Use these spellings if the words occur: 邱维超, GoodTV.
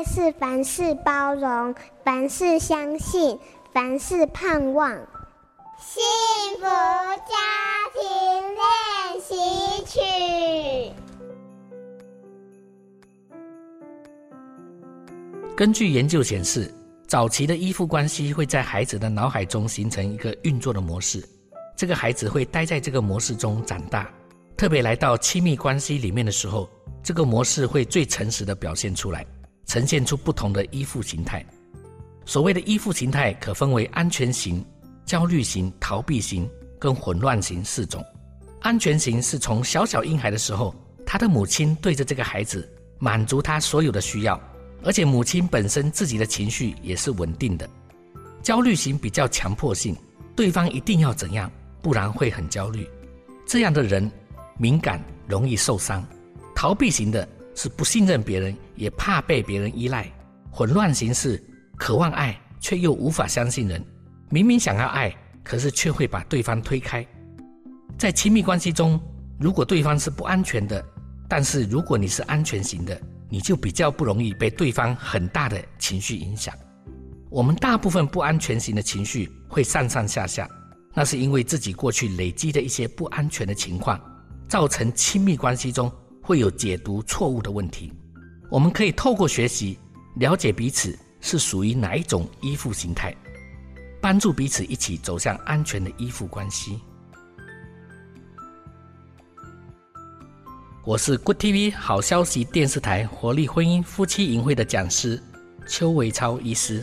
爱是凡事包容，凡事相信，凡事盼望。幸福家庭练习曲。根据研究显示，早期的依附关系会在孩子的脑海中形成一个运作的模式，这个孩子会待在这个模式中长大，特别来到亲密关系里面的时候，这个模式会最诚实的表现出来，呈现出不同的依附形态。所谓的依附形态可分为安全型、焦虑型、逃避型跟混乱型四种。安全型是从小小婴孩的时候，他的母亲对着这个孩子满足他所有的需要，而且母亲本身自己的情绪也是稳定的。焦虑型比较强迫性，对方一定要怎样，不然会很焦虑，这样的人敏感，容易受伤。逃避型的是不信任别人，也怕被别人依赖。混乱型是渴望爱，却又无法相信人，明明想要爱，可是却会把对方推开。在亲密关系中，如果对方是不安全的，但是如果你是安全型的，你就比较不容易被对方很大的情绪影响。我们大部分不安全型的情绪会上上下下，那是因为自己过去累积的一些不安全的情况，造成亲密关系中会有解读错误的问题。我们可以透过学习了解彼此是属于哪一种依附形态，帮助彼此一起走向安全的依附关系。我是 GoodTV 好消息电视台活力婚姻夫妻营会的讲师邱维超医师。